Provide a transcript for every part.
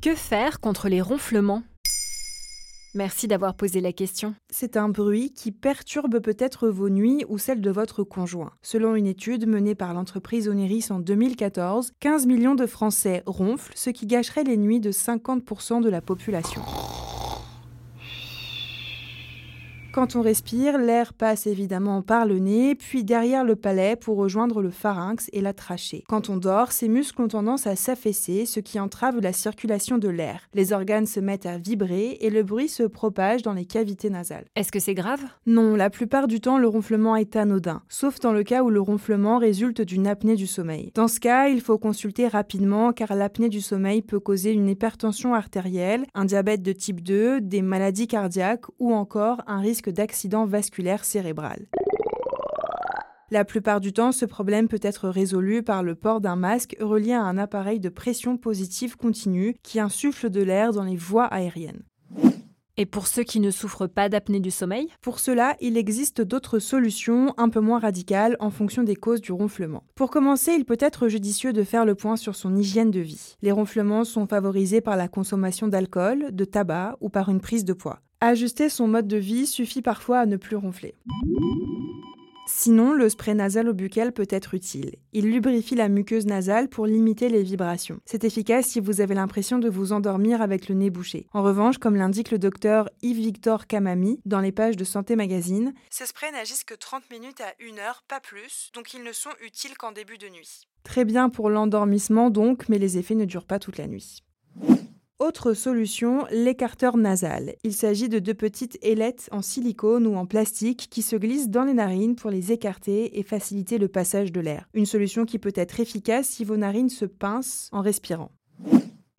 Que faire contre les ronflements ? Merci d'avoir posé la question. C'est un bruit qui perturbe peut-être vos nuits ou celles de votre conjoint. Selon une étude menée par l'entreprise Oniris en 2014, 15 millions de Français ronflent, ce qui gâcherait les nuits de 50% de la population. Quand on respire, l'air passe évidemment par le nez, puis derrière le palais pour rejoindre le pharynx et la trachée. Quand on dort, ces muscles ont tendance à s'affaisser, ce qui entrave la circulation de l'air. Les organes se mettent à vibrer et le bruit se propage dans les cavités nasales. Est-ce que c'est grave ? Non, la plupart du temps, le ronflement est anodin, sauf dans le cas où le ronflement résulte d'une apnée du sommeil. Dans ce cas, il faut consulter rapidement car l'apnée du sommeil peut causer une hypertension artérielle, un diabète de type 2, des maladies cardiaques ou encore un risque d'accident vasculaire cérébral. La plupart du temps, ce problème peut être résolu par le port d'un masque relié à un appareil de pression positive continue qui insuffle de l'air dans les voies aériennes. Et pour ceux qui ne souffrent pas d'apnée du sommeil ? Pour cela, il existe d'autres solutions un peu moins radicales en fonction des causes du ronflement. Pour commencer, il peut être judicieux de faire le point sur son hygiène de vie. Les ronflements sont favorisés par la consommation d'alcool, de tabac ou par une prise de poids. Ajuster son mode de vie suffit parfois à ne plus ronfler. Sinon, le spray nasal ou buccal peut être utile. Il lubrifie la muqueuse nasale pour limiter les vibrations. C'est efficace si vous avez l'impression de vous endormir avec le nez bouché. En revanche, comme l'indique le docteur Yves-Victor Kamami dans les pages de Santé Magazine, ces sprays n'agissent que 30 minutes à 1 heure, pas plus, donc ils ne sont utiles qu'en début de nuit. Très bien pour l'endormissement donc, mais les effets ne durent pas toute la nuit. Autre solution, l'écarteur nasal. Il s'agit de deux petites ailettes en silicone ou en plastique qui se glissent dans les narines pour les écarter et faciliter le passage de l'air. Une solution qui peut être efficace si vos narines se pincent en respirant.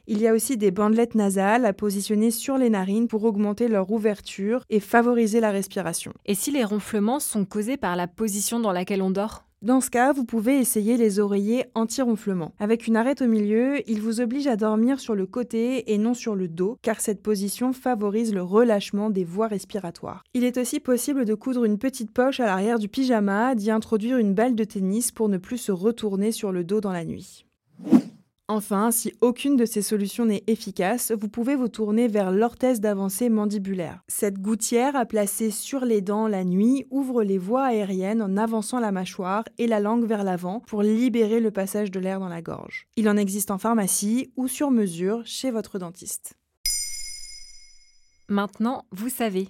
Il y a aussi des bandelettes nasales à positionner sur les narines pour augmenter leur ouverture et favoriser la respiration. Et si les ronflements sont causés par la position dans laquelle on dort ? Dans ce cas, vous pouvez essayer les oreillers anti-ronflement. Avec une arête au milieu, ils vous obligent à dormir sur le côté et non sur le dos, car cette position favorise le relâchement des voies respiratoires. Il est aussi possible de coudre une petite poche à l'arrière du pyjama, d'y introduire une balle de tennis pour ne plus se retourner sur le dos dans la nuit. Enfin, si aucune de ces solutions n'est efficace, vous pouvez vous tourner vers l'orthèse d'avancée mandibulaire. Cette gouttière à placer sur les dents la nuit ouvre les voies aériennes en avançant la mâchoire et la langue vers l'avant pour libérer le passage de l'air dans la gorge. Il en existe en pharmacie ou sur mesure chez votre dentiste. Maintenant, vous savez.